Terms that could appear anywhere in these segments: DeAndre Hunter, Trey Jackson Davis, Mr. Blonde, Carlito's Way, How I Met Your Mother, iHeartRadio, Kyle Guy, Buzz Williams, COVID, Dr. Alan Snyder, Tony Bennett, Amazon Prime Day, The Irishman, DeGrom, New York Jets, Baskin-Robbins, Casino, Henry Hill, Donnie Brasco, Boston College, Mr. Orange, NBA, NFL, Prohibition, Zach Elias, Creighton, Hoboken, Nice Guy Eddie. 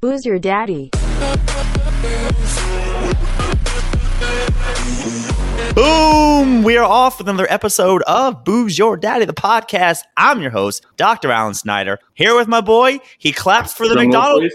Booze Your Daddy. Boom! We are off with another episode of Booze Your Daddy, the podcast. I'm your host, Dr. Alan Snyder. Here with my boy, he claps for the McDonald's.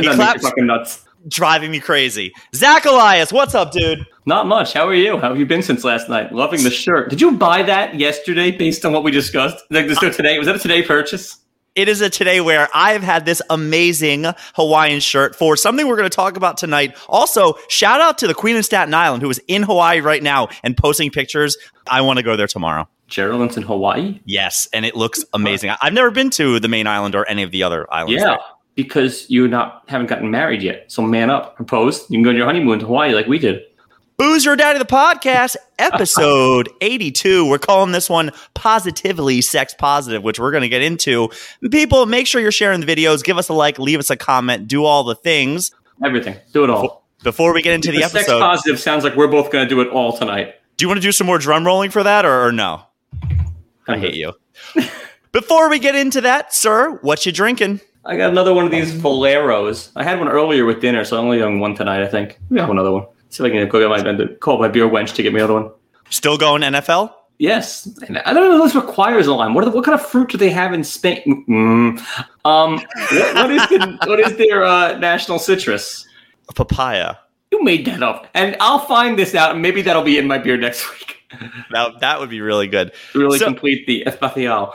He claps. Fucking nuts. Driving me crazy. Zach Elias, what's up, dude? Not much. How are you? How have you been since last night? Loving the shirt. Did you buy that yesterday based on what we discussed? Like, so today, was that a today purchase? It is a today wear. I've had this amazing Hawaiian shirt for something we're going to talk about tonight. Also, shout out to the Queen of Staten Island who is in Hawaii right now and posting pictures. I want to go there tomorrow. Gerald's in Hawaii? Yes, and it looks amazing. I've never been to the main island or any of the other islands. Yeah, there. Because you haven't gotten married yet. So man up, propose. You can go on your honeymoon to Hawaii like we did. Booze Your Daddy, the podcast, episode 82. We're calling this one Positively Sex Positive, which we're going to get into. People, make sure you're sharing the videos. Give us a like. Leave us a comment. Do all the things. Everything. Do it all. Before we get into the episode. Sex Positive sounds like we're both going to do it all tonight. Do you want to do some more drum rolling for that or no? I hate you. Before we get into that, sir, what you drinking? I got another one of these Valeros. I had one earlier with dinner, so I'm only doing one tonight, I think. Maybe I'll have another one. See if I can go get call my beer wench to get me another one. Still going NFL? Yes. I don't know if this requires a line. What kind of fruit do they have in Spain? What is their national citrus? A papaya. You made that up. And I'll find this out, and maybe that'll be in my beer next week. That would be really good. Complete the especial.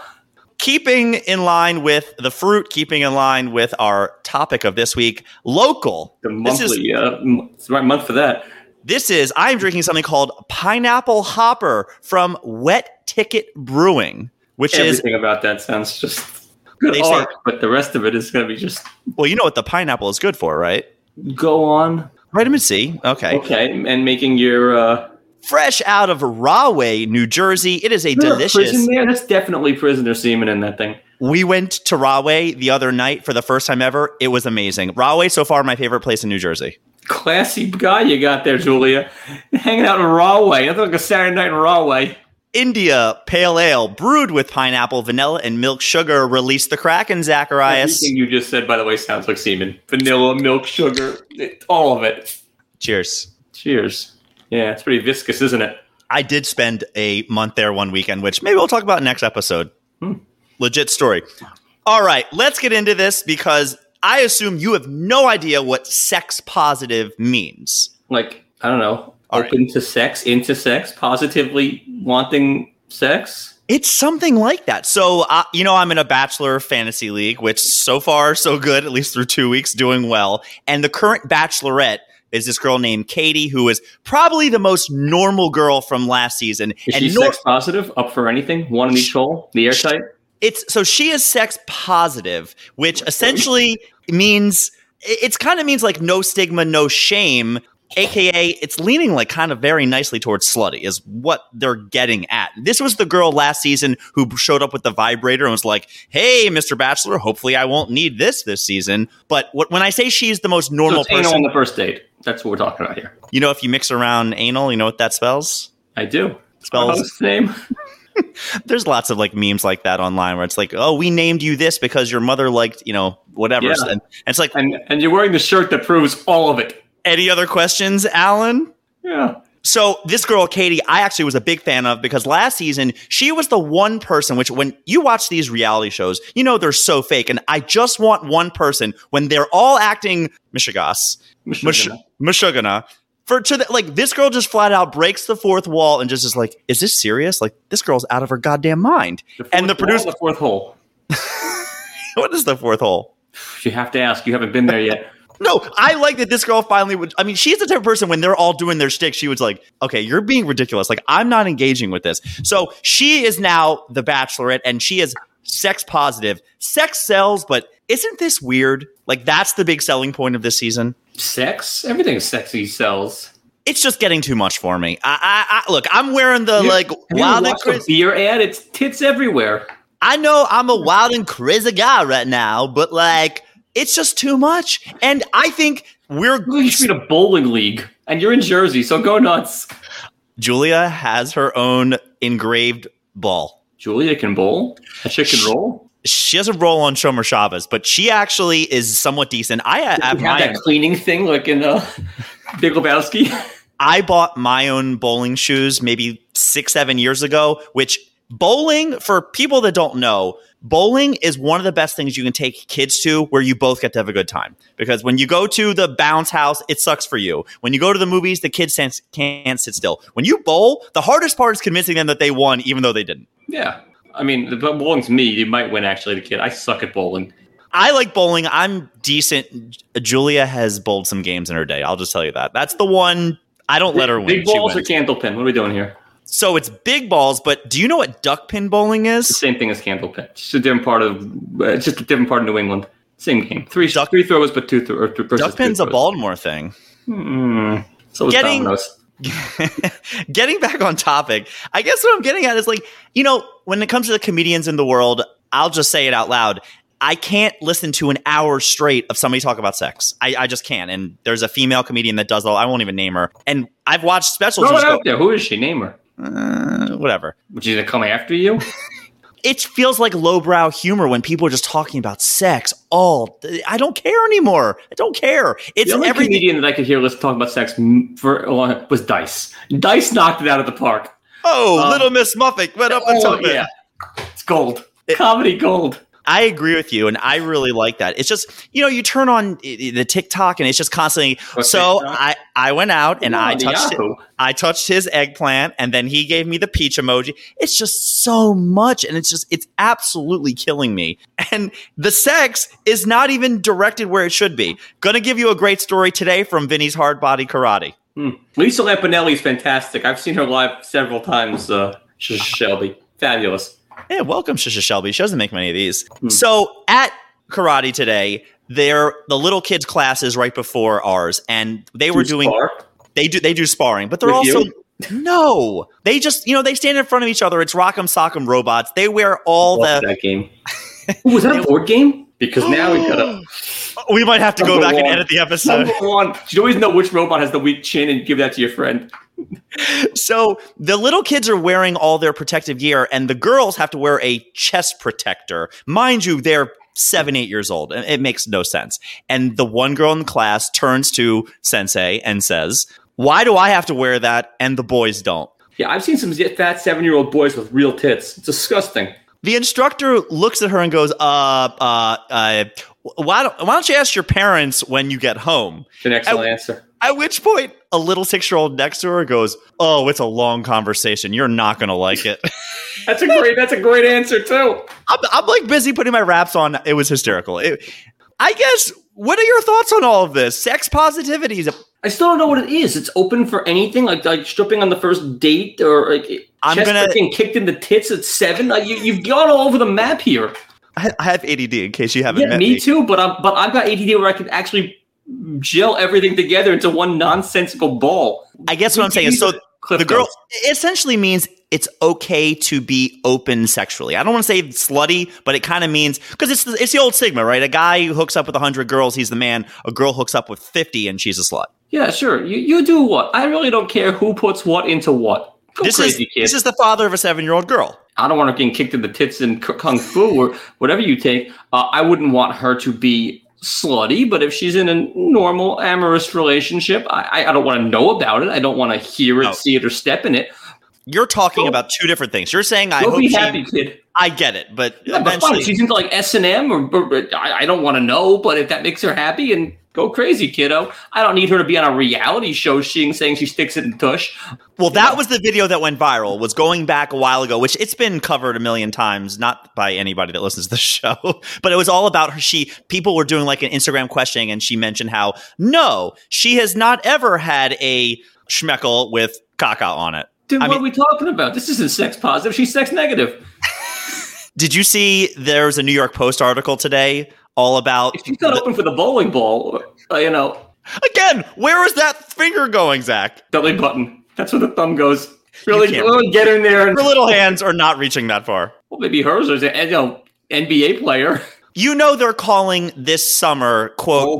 Keeping in line with the fruit, keeping in line with our topic of this week, local. The monthly, it's the right month for that. This is, I'm drinking something called Pineapple Hopper from Wet Ticket Brewing, which Everything about that sounds just good art, but the rest of it is going to be just... Well, you know what the pineapple is good for, right? Go on. Vitamin C, okay. Okay, and making your... Fresh out of Rahway, New Jersey. It is a delicious... Prison there? That's definitely prisoner semen in that thing. We went to Rahway the other night for the first time ever. It was amazing. Rahway, so far, my favorite place in New Jersey. Classy guy you got there, Julia. Hanging out in Rahway. Nothing like a Saturday night in Rahway. India Pale Ale, brewed with pineapple, vanilla, and milk sugar. Release the Kraken, Zacharias. Everything you just said, by the way, sounds like semen. Vanilla, milk, sugar, all of it. Cheers. Cheers. Yeah, it's pretty viscous, isn't it? I did spend a month there one weekend, which maybe we'll talk about next episode. Legit story. All right, let's get into this because I assume you have no idea what sex positive means. Like, I don't know, to sex, into sex, positively wanting sex? It's something like that. So, I'm in a Bachelor Fantasy League, which so far so good, at least through 2 weeks, doing well. And the current Bachelorette is this girl named Katie, who is probably the most normal girl from last season. Is she sex positive? Up for anything? One in each hole? The airtight? So she is sex positive, which essentially means... It kind of means like no stigma, no shame, a.k.a. it's leaning like kind of very nicely towards slutty is what they're getting at. This was the girl last season who showed up with the vibrator and was like, hey, Mr. Bachelor, hopefully I won't need this season. But when I say she's the most normal person... Anal on the first date. That's what we're talking about here. You know, if you mix around anal, you know what that spells? I do. Spells his name. There's lots of like memes like that online where it's like, oh, we named you this because your mother liked, whatever. Yeah. And it's like, and you're wearing the shirt that proves all of it. Any other questions, Alan? Yeah. So this girl, Katie, I actually was a big fan of because last season she was the one person, which when you watch these reality shows, they're so fake. And I just want one person when they're all acting Meshuggah. This girl just flat out breaks the fourth wall and just is like, is this serious? Like this girl's out of her goddamn mind. And the producer, the fourth hole. What is the fourth hole? You have to ask. You haven't been there yet. No, I like that this girl finally would. I mean, she's the type of person when they're all doing their shtick, she was like, okay, you're being ridiculous. Like, I'm not engaging with this. So she is now the Bachelorette and she is sex positive. Sex sells, but isn't this weird? Like, that's the big selling point of this season. Sex? Everything sexy sells. It's just getting too much for me. Look, I'm wearing the wild and crazy beer ad. It's tits everywhere. I know I'm a wild and crazy guy right now, but like, it's just too much. And I think you should be in a bowling league and you're in Jersey, so go nuts. Julia has her own engraved ball. Julia can bowl? That chick can roll? She has a role on Shomer Chavez, but she actually is somewhat decent. I have that cleaning thing like in Big Lebowski. I bought my own bowling shoes maybe 6-7 years ago, which bowling, for people that don't know, bowling is one of the best things you can take kids to where you both get to have a good time. Because when you go to the bounce house, it sucks for you. When you go to the movies, the kids can't sit still. When you bowl, the hardest part is convincing them that they won even though they didn't. Yeah. I mean, the bowling's me. You might win, actually, the kid. I suck at bowling. I like bowling. I'm decent. Julia has bowled some games in her day. I'll just tell you that. That's the one I don't let her win. Big balls or candlepin? What are we doing here? So it's big balls, but do you know what duckpin bowling is? The same thing as candlepin. It's just a different part of. It's just a different part of New England. Same game. Three throws, but two throws. Duckpin's a Baltimore thing. Mm-hmm. So it's dominoes. Getting back on topic, I guess what I'm getting at is like, you know, when it comes to the comedians in the world, I'll just say it out loud. I can't listen to an hour straight of somebody talk about sex. I just can't. And there's a female comedian that does all. I won't even name her. And I've watched specials. Throw it out there. Who is she? Name her. Whatever. Would she come after you? It feels like lowbrow humor when people are just talking about sex. I don't care anymore. I don't care. It's the only comedian that I could hear listen talk about sex for a long time was Dice. Dice knocked it out of the park. Oh, Little Miss Muffet went up and something. Yeah, it's gold. Comedy gold. I agree with you, and I really like that. It's just, you know, you turn on the TikTok, and it's just constantly. So I went out and I touched his eggplant, and then he gave me the peach emoji. It's just so much, and it's absolutely killing me. And the sex is not even directed where it should be. Gonna give you a great story today from Vinny's Hard Body Karate. Lisa Lampanelli is fantastic. I've seen her live several times. Shelby, fabulous. Hey, welcome, Shisha Shelby. She doesn't make many of these. So at karate today, they're the little kids' classes right before ours, and they were doing they do sparring, but they're they just, you know, they stand in front of each other. It's Rock'em Sock'em Robots. They wear all that game. Was that a board game? Because now we gotta. We might have to go back and edit the episode. Number one, you always know which robot has the weak chin and give that to your friend. So the little kids are wearing all their protective gear, and the girls have to wear a chest protector. Mind you, they're 7-8 years old, and it makes no sense. And the one girl in the class turns to Sensei and says, "Why do I have to wear that and the boys don't?" Yeah, I've seen some fat 7-year-old boys with real tits. It's disgusting. The instructor looks at her and goes, why don't you ask your parents when you get home? It's an excellent answer. At which point, a little 6-year-old next to her goes, "Oh, it's a long conversation. You're not going to like it." That's a great answer, too. I'm like busy putting my wraps on. It was hysterical. I guess, what are your thoughts on all of this? Sex positivity is I still don't know what it is. It's open for anything, like stripping on the first date, or like getting kicked in the tits at 7. Like you've got all over the map here. I have ADD. In case you haven't met me too, but I've got ADD where I can actually gel everything together into one nonsensical ball. I guess what I'm saying is, so the girl essentially means it's okay to be open sexually. I don't want to say slutty, but it kind of means, because it's the old stigma, right? A guy who hooks up with 100 girls, he's the man. A girl hooks up with 50, and she's a slut. Yeah, sure. You do what? I really don't care who puts what into what. Go this crazy, kid. This is the father of a 7-year-old girl. I don't want her getting kicked in the tits in kung fu or whatever you take. I wouldn't want her to be slutty, but if she's in a normal amorous relationship, I don't want to know about it. I don't want to hear it, see it, or step in it. You're talking about two different things. You're saying I hope she's happy, kid. I get it, but eventually she's into like S&M, or I don't want to know. But if that makes her happy, and go crazy, kiddo. I don't need her to be on a reality show saying she sticks it in tush. Well, that was the video that went viral. Was going back a while ago, which it's been covered a million times, not by anybody that listens to the show, but it was all about her. People were doing like an Instagram questioning, and she mentioned how no, she has not ever had a schmeckle with caca on it. Dude, what are we talking about? This isn't sex positive. She's sex negative. Did you see there's a New York Post article today all about... If she's not open for the bowling ball, you know... Again, where is that finger going, Zach? Belly button. That's where the thumb goes. Really get in there. Her little hands are not reaching that far. Well, maybe hers is an NBA player. You know they're calling this summer, quote,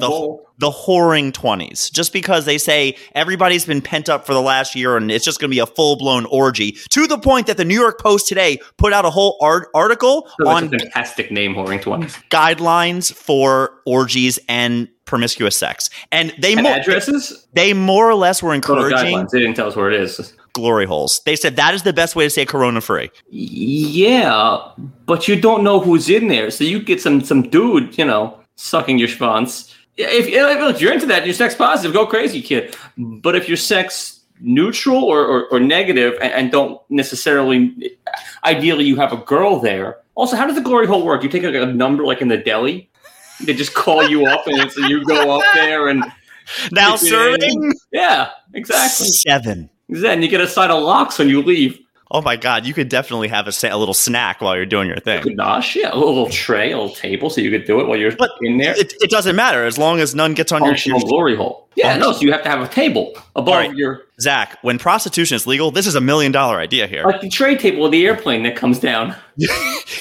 the whoring 20s, just because they say everybody's been pent up for the last year and it's just going to be a full-blown orgy, to the point that the New York Post today put out a whole article on a fantastic name, whoring 20s. Guidelines for orgies and promiscuous sex. And addresses? They more or less were encouraging. They didn't tell us where it is. Glory holes. They said that is the best way to say corona-free. Yeah, but you don't know who's in there. So you get some dude, you know, sucking your schwanz. If you're into that, you're sex positive, go crazy, kid. But if you're sex neutral or negative and don't necessarily, ideally you have a girl there. Also, how does the glory hole work? You take a number like in the deli? They just call you up and so you go up there and... Now serving? Yeah, exactly. 7. Then you get a side of lox when you leave. Oh my God, you could definitely have a little snack while you're doing your thing. Ganache, yeah, a little tray, a little table, so you could do it while you're in there. It doesn't matter as long as none gets on your glory hole. Yeah, so you have to have a table above your... Zach, when prostitution is legal, this is a $1 million idea here. Like the tray table of the airplane that comes down.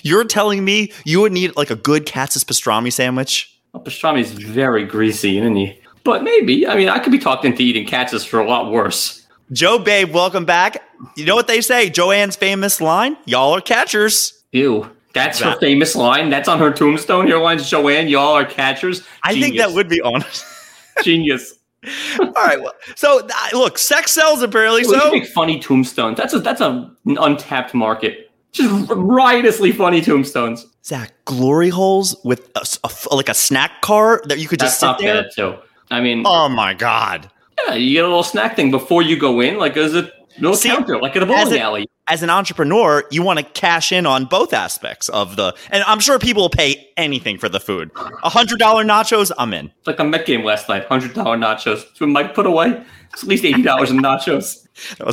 You're telling me you would need like a good Katz's pastrami sandwich? Well, pastrami is very greasy, isn't he? But maybe. I mean, I could be talked into eating Katz's for a lot worse. Joe Babe, welcome back. You know what they say, Joanne's famous line? Y'all are catchers. Ew. That's her famous line. That's on her tombstone. Your line's Joanne, y'all are catchers. Genius. I think that would be on Genius. All right. Well, so look, sex sells apparently. Ew, so make funny tombstones. That's an untapped market. Just riotously funny tombstones. Zach, glory holes with like a snack car that you could just sit there. That's not bad, too. I mean, oh my God. Yeah, you get a little snack thing before you go in, like there's a little counter, like at a bowling alley. As an entrepreneur, you want to cash in on both aspects of and I'm sure people will pay anything for the food. $100 nachos, I'm in. It's like a Met game last night, $100 nachos. So Mike put away, it's at least $80 in nachos. That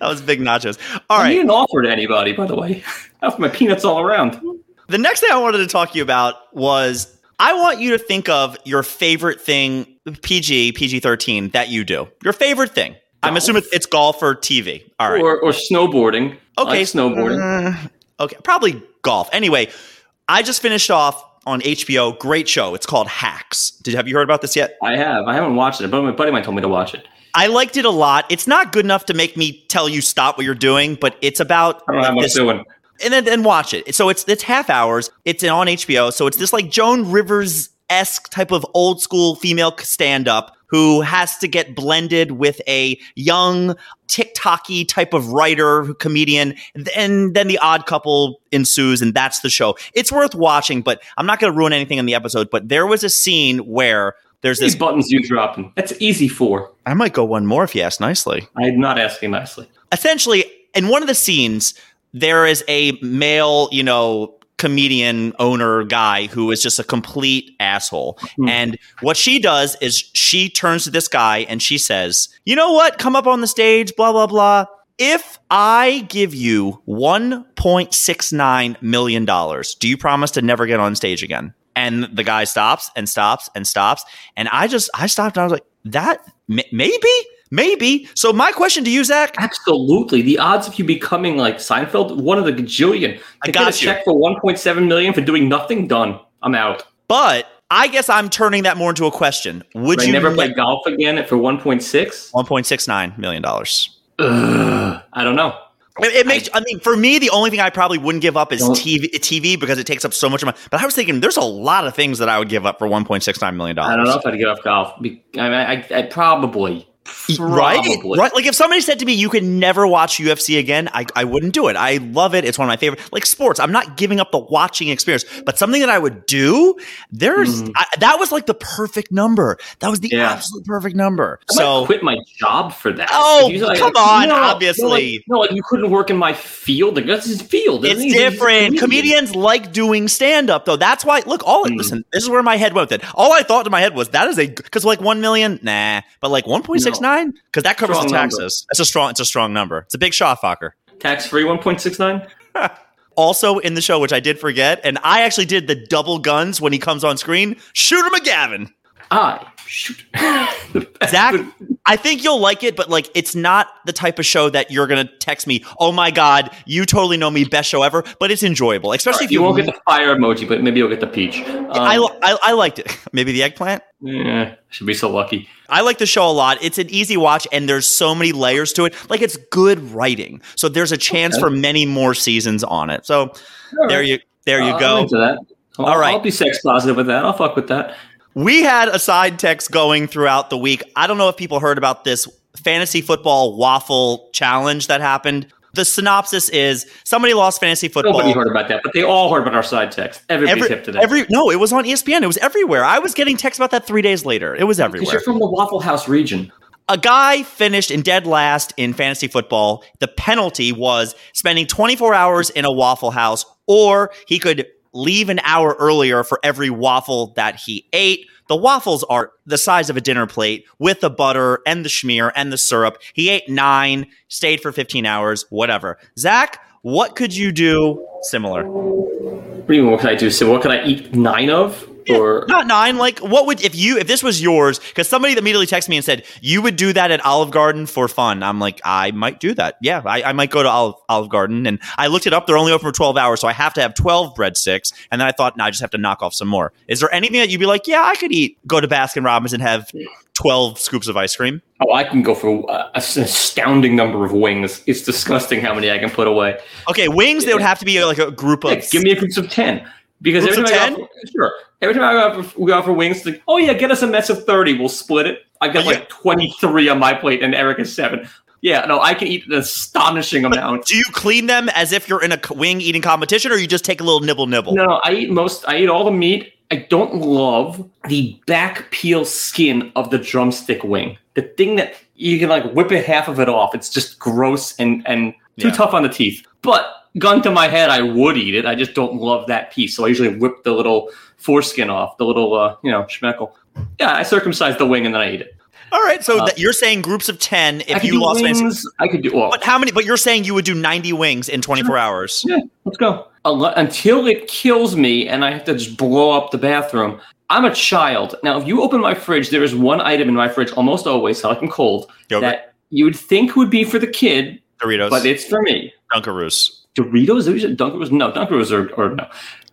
was big nachos. All right. You didn't offer to anybody, by the way. I have my peanuts all around. The next thing I wanted to talk to you about was, I want you to think of your favorite thing, PG-13, that you do. Your favorite thing. Golf. I'm assuming it's golf or TV. All right. Or snowboarding. Okay. I like snowboarding. Okay. Probably golf. Anyway, I just finished off on HBO. Great show. It's called Hacks. Have you heard about this yet? I have. I haven't watched it, but my buddy of mine told me to watch it. I liked it a lot. It's not good enough to make me tell you stop what you're doing, but it's about... I don't know how much doing. And then watch it. So it's half hours. It's on HBO. So it's this like Joan Rivers-esque type of old school female stand-up who has to get blended with a young TikTok-y type of writer, comedian. And then the odd couple ensues, and that's the show. It's worth watching, but I'm not going to ruin anything in the episode. But there was a scene where there's these buttons you dropping. That's easy for. I might go one more if you ask nicely. I'm not asking nicely. Essentially, in one of the scenes... there is a male, you know, comedian owner guy who is just a complete asshole. Mm-hmm. And what she does is she turns to this guy and she says, you know what? Come up on the stage, blah, blah, blah. If I give you $1.69 million, do you promise to never get on stage again? And the guy stops and stops and stops. And I stopped and I was like, maybe. So my question to you, Zach. Absolutely. The odds of you becoming like Seinfeld, one of the gajillion. I got a check for $1.7 million for doing nothing, done. I'm out. But I guess I'm turning that more into a question. Would you never play golf again for $1.6? $1.69 million. I don't know. For me, the only thing I probably wouldn't give up is TV because it takes up so much of my. But I was thinking, there's a lot of things that I would give up for $1.69 million. I don't know if I'd give up golf. I mean, I probably. Right? Like if somebody said to me, you can never watch UFC again, I wouldn't do it. I love it. It's one of my favorite, like sports. I'm not giving up the watching experience, but something that I would do, that was like the perfect number. That was the absolute perfect number. I might quit my job for that. Oh, like, come on, obviously. You couldn't work in my field. Like, that's his field. It's different. Comedians like doing stand-up though. That's why, listen, this is where my head went with it. All I thought in my head was because like 1 million, nah, but like 1.6 9? Because that covers the taxes. Number. It's a strong number. It's a big shot fucker. Tax-free 1.69? Also in the show, which I did forget, and I actually did the double guns when he comes on screen, Shooter McGavin. I shoot. Zach, I think you'll like it, but like, it's not the type of show that you're going to text me, oh my God, you totally know me, best show ever, but it's enjoyable. Especially if you won't get the fire emoji, but maybe you'll get the peach. I liked it. Maybe the eggplant. Yeah, should be so lucky. I like the show a lot. It's an easy watch, and there's so many layers to it. Like, it's good writing. So there's a chance for many more seasons on it. So there you go. I'm into that. All right. I'll be sex positive with that. I'll fuck with that. We had a side text going throughout the week. I don't know if people heard about this fantasy football waffle challenge that happened. The synopsis is somebody lost fantasy football. Nobody heard about that, but they all heard about our side text. Everybody's hip to that. No, it was on ESPN. It was everywhere. I was getting texts about that 3 days later. It was everywhere. Because you're from the Waffle House region. A guy finished in dead last in fantasy football. The penalty was spending 24 hours in a Waffle House, or he could leave an hour earlier for every waffle that he ate. The waffles are the size of a dinner plate with the butter and the schmear and the syrup. He ate 9, stayed for 15 hours, whatever. Zach, what could you do similar? What do you mean, what could I do? So what could I eat 9 of? Or not 9. Like, what would, if this was yours, because somebody immediately texted me and said, you would do that at Olive Garden for fun. I'm like, I might do that. Yeah, I might go to Olive Garden. And I looked it up. They're only open for 12 hours. So I have to have 12 breadsticks. And then I thought, no, I just have to knock off some more. Is there anything that you'd be like, yeah, I could eat, go to Baskin-Robbins and have 12 scoops of ice cream? Oh, I can go for an astounding number of wings. It's disgusting how many I can put away. Okay, wings, they would have to be like a group of... Yeah, give me a group of 10. Because every time we go out for wings, it's like, oh yeah, get us a mess of 30. We'll split it. I've got 23 on my plate, and Eric is 7. Yeah, no, I can eat an astonishing amount. Do you clean them as if you're in a wing eating competition, or you just take a little nibble? No, I eat all the meat. I don't love the back peel skin of the drumstick wing. The thing that you can like whip half of it off. It's just gross and too tough on the teeth. But gun to my head, I would eat it. I just don't love that piece. So I usually whip the little foreskin off, the little, schmeckle. Yeah, I circumcise the wing and then I eat it. All right. So you're saying groups of 10 if you lost wings. I could do all. But how many? But you're saying you would do 90 wings in 24 hours. Yeah, let's go. Until it kills me and I have to just blow up the bathroom. I'm a child. Now, if you open my fridge, there is one item in my fridge almost always, hot and cold, that you would think would be for the kid. Doritos. But it's for me. Dunkaroos. Doritos? Dunkaroos? No, Dunkaroos are no.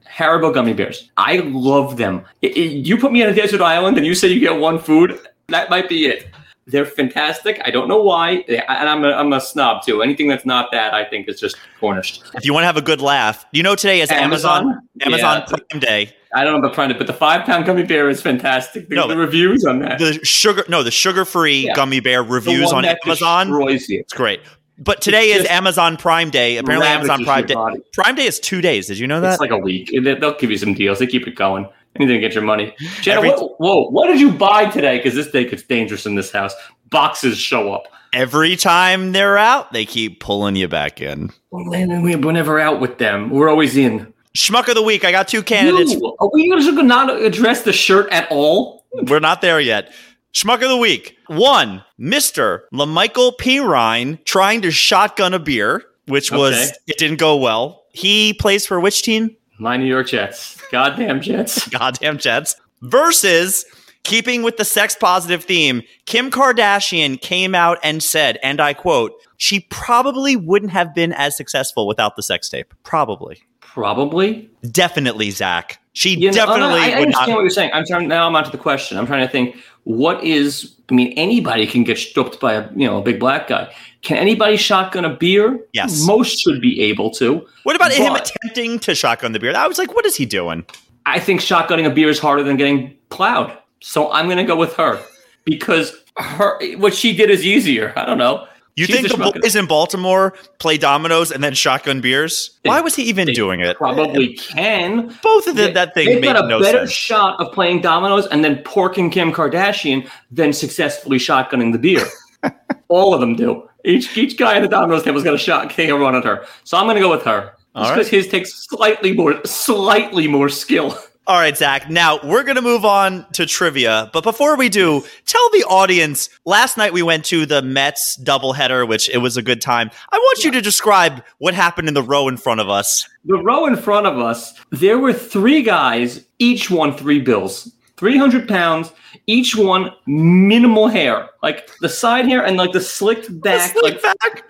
Haribo gummy bears. I love them. You put me on a desert island and you say you get one food, that might be it. They're fantastic. I don't know why. And I'm a snob too. Anything that's not that, I think, is just Cornish. If you want to have a good laugh, you know today is Amazon Prime Day. I don't know about Prime Day, but the 5-pound gummy bear is fantastic. The reviews on that. The sugar-free gummy bear reviews on Amazon. It's great. But today is Amazon Prime Day. Apparently Amazon Prime Day. Prime Day is 2 days. Did you know that? It's like a week. They'll give you some deals. They keep it going. Anything to get your money. Jenna, what did you buy today? Because this day gets dangerous in this house. Boxes show up. Every time they're out, they keep pulling you back in. We're never out with them. We're always in. Schmuck of the week. I got 2 candidates. Are we going to not address the shirt at all? We're not there yet. Schmuck of the week. 1, Mr. LaMichael P. Ryan trying to shotgun a beer, which it didn't go well. He plays for which team? My New York Jets. Goddamn Jets. Goddamn Jets. Versus, keeping with the sex positive theme, Kim Kardashian came out and said, and I quote, she probably wouldn't have been as successful without the sex tape. Probably? Definitely, Zach. She definitely would not. I understand what you're saying. Now I'm onto the question. I'm trying to think, anybody can get stooped by a big black guy. Can anybody shotgun a beer? Yes. Most should be able to. What about him attempting to shotgun the beer? I was like, what is he doing? I think shotgunning a beer is harder than getting plowed. So I'm going to go with her because what she did is easier. I don't know. You think the boys in Baltimore play dominoes and then shotgun beers? Why was he even doing it? Probably can. Both of them, that thing made no sense. They've got a better shot of playing dominoes and then porking Kim Kardashian than successfully shotgunning the beer. All of them do. Each guy at the dominoes table's got a shot, take a run at her. So I'm going to go with her. Just because his takes slightly more skill. All right, Zach. Now, we're going to move on to trivia. But before we do, tell the audience, last night we went to the Mets doubleheader, which it was a good time. I want you to describe what happened in the row in front of us. The row in front of us, there were 3 guys, each won 3 bills. 300 pounds, each one minimal hair, like the side hair and like the slicked back, like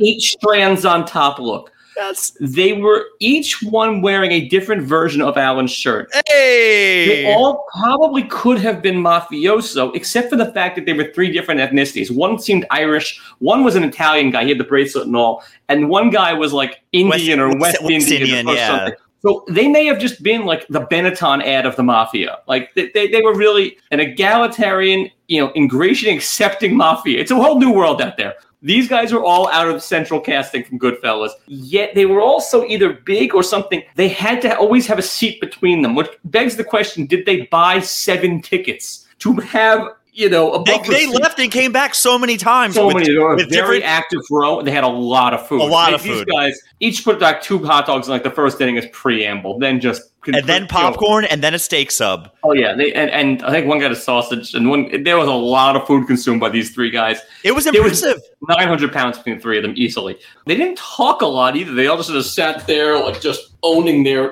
8 strands on top look. Yes. They were each one wearing a different version of Alan's shirt. Hey! They all probably could have been mafioso, except for the fact that they were 3 different ethnicities. One seemed Irish, one was an Italian guy, he had the bracelet and all, and one guy was like Indian or West Indian, something. So they may have just been like the Benetton ad of the mafia. Like they were really an egalitarian, ingratiating, accepting mafia. It's a whole new world out there. These guys were all out of the central casting from Goodfellas, yet they were also either big or something. They had to always have a seat between them, which begs the question, did they buy 7 tickets to have, a buffet? They left and came back so many times. They were a very active row. They had a lot of food. These guys each put like 2 hot dogs in like the first inning as preamble, then just... And then popcorn, and then a steak sub. Oh, yeah. And I think one got a sausage, and there was a lot of food consumed by these 3 guys. It was impressive. It was 900 pounds between the 3 of them, easily. They didn't talk a lot, either. They all just sort of sat there, like, just owning their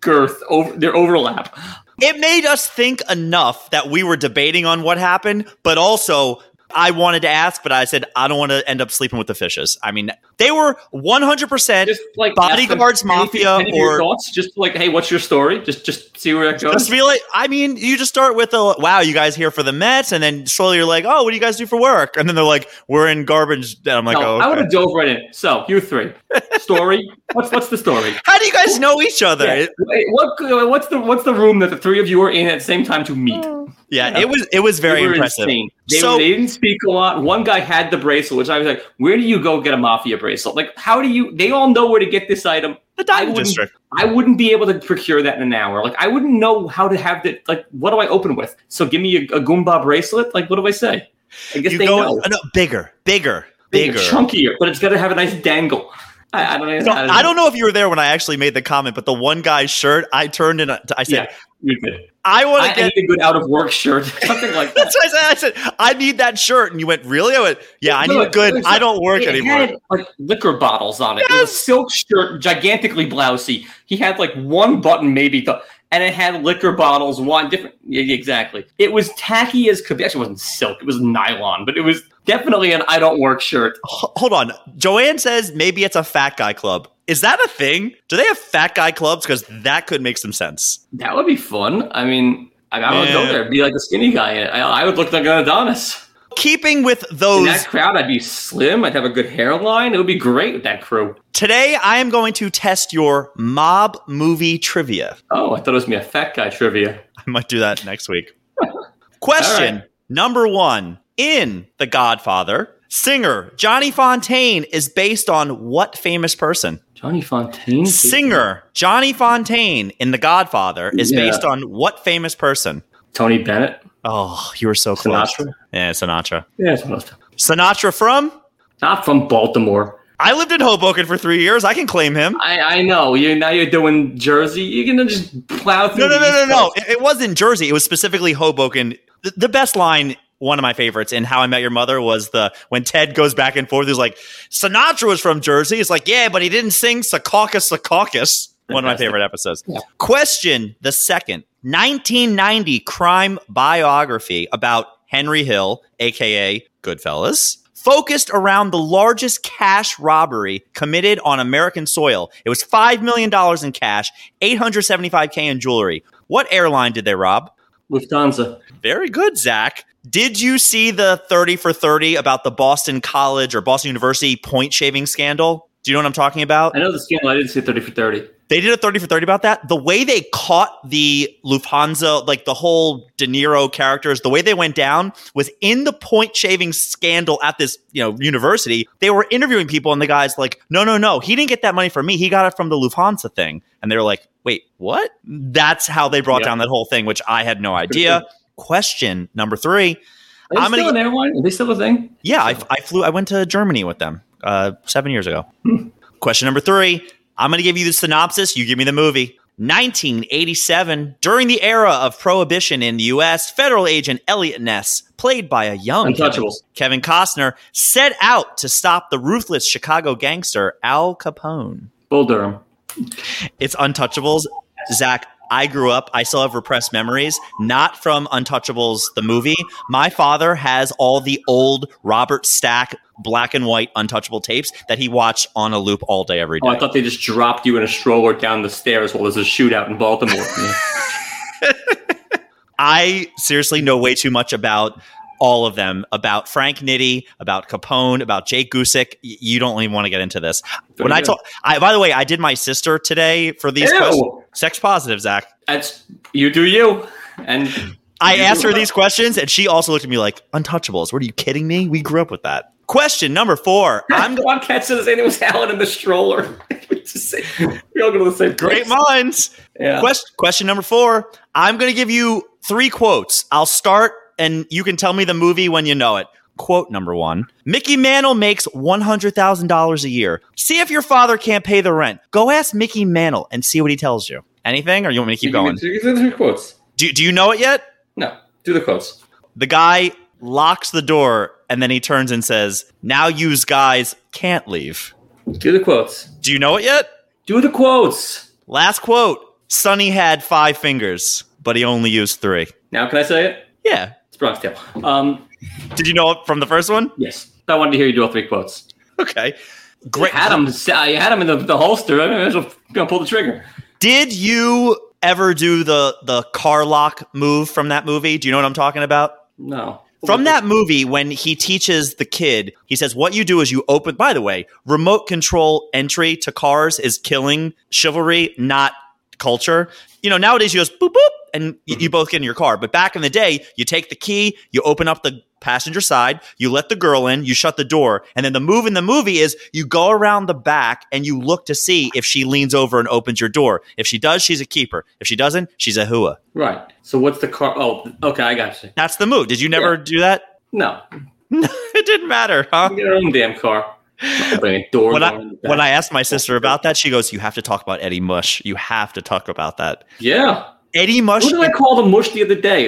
girth, their overlap. It made us think enough that we were debating on what happened, but also... I wanted to ask, but I said, I don't want to end up sleeping with the fishes. I mean, they were 100% just like bodyguards, mafia, or thoughts. Just like, hey, what's your story? Just see where that goes. Just feel like, I mean, you just start with wow, you guys here for the Mets, and then slowly you're like, oh, what do you guys do for work? And then they're like, we're in garbage. And I'm like, no, oh, okay. I would have dove right in. So you 3 story. what's the story? How do you guys know each other? Yeah. What's the room that the 3 of you were in at the same time to meet? Yeah, it was very impressive. Insane. They didn't speak a lot. One guy had the bracelet, which I was like, where do you go get a mafia bracelet? Like, how do you – they all know where to get this item. The diamond district. I wouldn't be able to procure that in an hour. Like, I wouldn't know how to have that. Like, what do I open with? So give me a Goomba bracelet? Like, what do I say? I guess they know. No, bigger. Chunkier, but it's got to have a nice dangle. I don't know if you were there when I actually made the comment, but the one guy's shirt, I turned and I said, yeah, you did. I want to get a good out of work shirt, something like that. I said, I need that shirt. And you went, really? I went, yeah, I need a good, I don't work anymore. It had like liquor bottles on it. Yes. It was a silk shirt, gigantically blousy. He had like one button, maybe. And it had liquor bottles, one different. Yeah, exactly. It was tacky as could be. Actually, it wasn't silk. It was nylon, but it was definitely an I don't work shirt. Hold on. Joanne says maybe it's a fat guy club. Is that a thing? Do they have fat guy clubs? Because that could make some sense. That would be fun. I mean, I would go there and be like a skinny guy in it. I would look like an Adonis. Keeping with those... In that crowd, I'd be slim. I'd have a good hairline. It would be great with that crew. Today, I am going to test your mob movie trivia. Oh, I thought it was me a fat guy trivia. I might do that next week. Question number 1. In The Godfather, singer Johnny Fontaine is based on what famous person? Johnny Fontaine? Singer Johnny Fontaine in The Godfather is based on what famous person? Tony Bennett. Oh, you were so close. Sinatra? Yeah, Sinatra. Yeah, it's close. Sinatra from? Not from Baltimore. I lived in Hoboken for 3 years. I can claim him. I know. Now you're doing Jersey. You're going to just plow through. No. It wasn't Jersey. It was specifically Hoboken. The best line, one of my favorites in How I Met Your Mother was when Ted goes back and forth. He's like, Sinatra was from Jersey. It's like, yeah, but he didn't sing Secaucus, Secaucus. One of my favorite episodes. Yeah. Question the second. 1990 crime biography about Henry Hill, a.k.a. Goodfellas, focused around the largest cash robbery committed on American soil. It was $5 million in cash, $875K in jewelry. What airline did they rob? Lufthansa. Very good, Zach. Did you see the 30 for 30 about the Boston College or Boston University point shaving scandal? Do you know what I'm talking about? I know the scandal. I didn't see 30 for 30. They did a 30 for 30 about that. The way they caught the Lufthansa, like the whole De Niro characters, the way they went down was in the point shaving scandal at this, university. They were interviewing people and the guy's like, no. He didn't get that money from me. He got it from the Lufthansa thing. And they were like, wait, what? That's how they brought down that whole thing, which I had no idea. Sure. Question number 3. Are they still an airline? Are they still a thing? Yeah, I went to Germany with them 7 years ago. Question number 3. I'm going to give you the synopsis. You give me the movie. 1987, during the era of Prohibition in the U.S., federal agent Elliot Ness, played by a young Kevin Costner, set out to stop the ruthless Chicago gangster Al Capone. Bull Durham. It's Untouchables. Zach, I grew up, I still have repressed memories, not from Untouchables, the movie. My father has all the old Robert Stack black and white Untouchable tapes that he watched on a loop all day, every day. Oh, I thought they just dropped you in a stroller down the stairs while there's a shootout in Baltimore. I seriously know way too much about all of them, about Frank Nitti, about Capone, about Jake Gusick. You don't even want to get into this. When I talk, by the way, I did my sister today for these questions. Sex positive, Zach. That's you do you. And I asked her these questions, and she also looked at me like, Untouchables. What, are you kidding me? We grew up with that. Question number 4. I'm the one cat says it was Alan in the stroller. We all go to the same place. Great minds. Yeah. Question number 4. I'm going to give you 3 quotes. I'll start, and you can tell me the movie when you know it. Quote number 1. Mickey Mantle makes $100,000 a year. See if your father can't pay the rent. Go ask Mickey Mantle and see what he tells you. Anything? Or you want me to keep going? These are the quotes. Do you know it yet? No. Do the quotes. The guy locks the door and then he turns and says, now yous guys can't leave. Do the quotes. Do you know it yet? Do the quotes. Last quote. Sonny had 5 fingers, but he only used 3. Now can I say it? Yeah. It's Bronx Tale. Did you know it from the first one? Yes. I wanted to hear you do all 3 quotes. Okay. Great. You had him in the holster. I mean, I was going to pull the trigger. Did you ever do the car lock move from that movie? Do you know what I'm talking about? No. From that movie, when he teaches the kid, he says, what you do is you open... By the way, remote control entry to cars is killing chivalry, not culture. You know, nowadays you just boop, boop, and you both get in your car. But back in the day, you take the key, you open up the passenger side, you let the girl in, you shut the door. And then the move in the movie is you go around the back and you look to see if she leans over and opens your door. If she does, she's a keeper. If she doesn't, she's a hua. Right. So what's the car? Oh, okay. I got you. That's the move. Did you never do that? No. It didn't matter, huh? You get your own damn car. When I asked my sister about that, she goes, you have to talk about Eddie Mush. You have to talk about that. Yeah. Eddie Mush. Who did I call the mush the other day?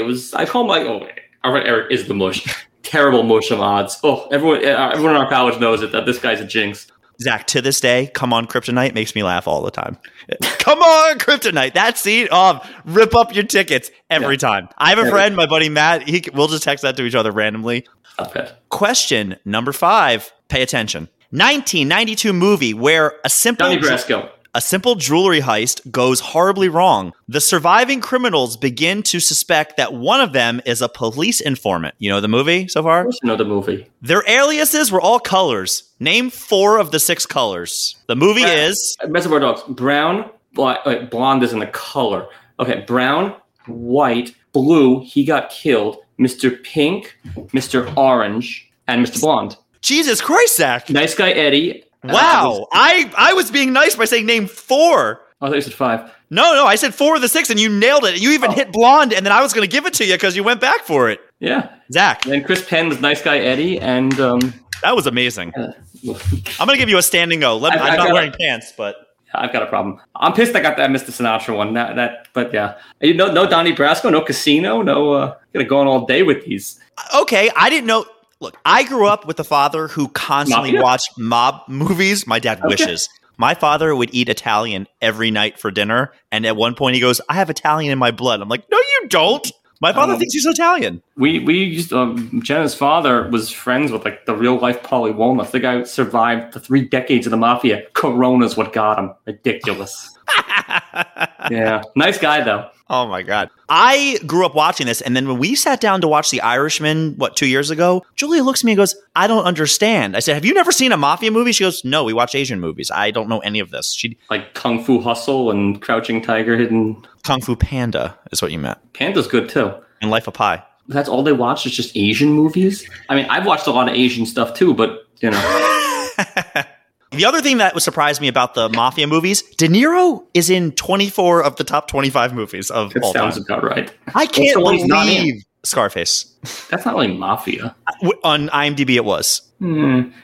Eric is the mush. Terrible mush of odds. Oh, everyone in our college knows it, that this guy's a jinx. Zach, to this day, come on, Kryptonite makes me laugh all the time. Come on, Kryptonite. That scene, rip up your tickets every time. I have a friend, my buddy Matt. We'll just text that to each other randomly. Okay. Question number 5. Pay attention. 1992 movie where a simple jewelry heist goes horribly wrong. The surviving criminals begin to suspect that one of them is a police informant. You know the movie so far? I know the movie. Their aliases were all colors. Name 4 of the 6 colors. The movie is... Mess of our dogs. Brown. Blonde isn't a color. Okay, brown, white, blue, he got killed, Mr. Pink, Mr. Orange, and Mr. Blonde. Jesus Christ, Zach. Nice Guy Eddie. Wow. I was being nice by saying name 4. I thought you said 5. No, I said 4 of the 6, and you nailed it. You even hit blonde, and then I was going to give it to you because you went back for it. Yeah. Zach. And Chris Penn's Nice Guy Eddie, and... that was amazing. I'm going to give you a standing O. I'm not wearing pants, but... I've got a problem. I'm pissed I missed the Sinatra one. But yeah. No Donnie Brasco, no Casino, no... going to go on all day with these. Okay, I didn't know... Look, I grew up with a father who constantly watched mob movies. My dad wishes. My father would eat Italian every night for dinner. And at one point he goes, I have Italian in my blood. I'm like, no, you don't. My father thinks he's Italian. We used Jenna's father was friends with like the real life Paulie Walnuts. The guy who survived the 3 decades of the mafia. Corona's what got him. Ridiculous. Yeah. Nice guy, though. Oh, my God. I grew up watching this. And then when we sat down to watch The Irishman, 2 years ago, Julia looks at me and goes, I don't understand. I said, have you never seen a mafia movie? She goes, no, we watch Asian movies. I don't know any of this. She like Kung Fu Hustle and Crouching Tiger, Hidden. Kung Fu Panda is what you meant. Panda's good, too. And Life of Pi. That's all they watch is just Asian movies? I mean, I've watched a lot of Asian stuff, too, but, you know. The other thing that surprised me about the mafia movies, De Niro is in 24 of the top 25 movies of all time. That sounds about right. I can't believe Scarface. That's not really mafia. On IMDb, it was.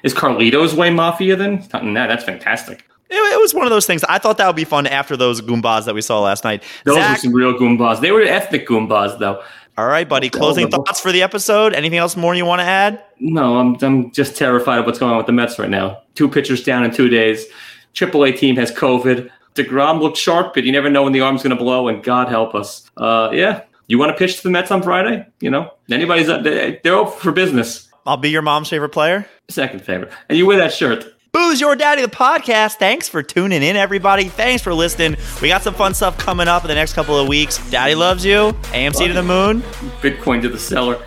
Is Carlito's Way mafia then? No, that's fantastic. It was one of those things. I thought that would be fun after those Goombas that we saw last night. Those were some real Goombas. They were ethnic Goombas, though. All right, buddy. Closing thoughts for the episode. Anything else more you want to add? No, I'm just terrified of what's going on with the Mets right now. 2 pitchers down in 2 days. AAA team has COVID. DeGrom looked sharp, but you never know when the arm's going to blow, and God help us. Yeah. You want to pitch to the Mets on Friday? You know, anybody's up, they're open for business. I'll be your mom's favorite player? Second favorite. And you wear that shirt. Booze Your Daddy, the podcast. Thanks for tuning in, everybody. Thanks for listening. We got some fun stuff coming up in the next couple of weeks. Daddy loves you. AMC to the moon. Bitcoin to the cellar.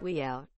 We out.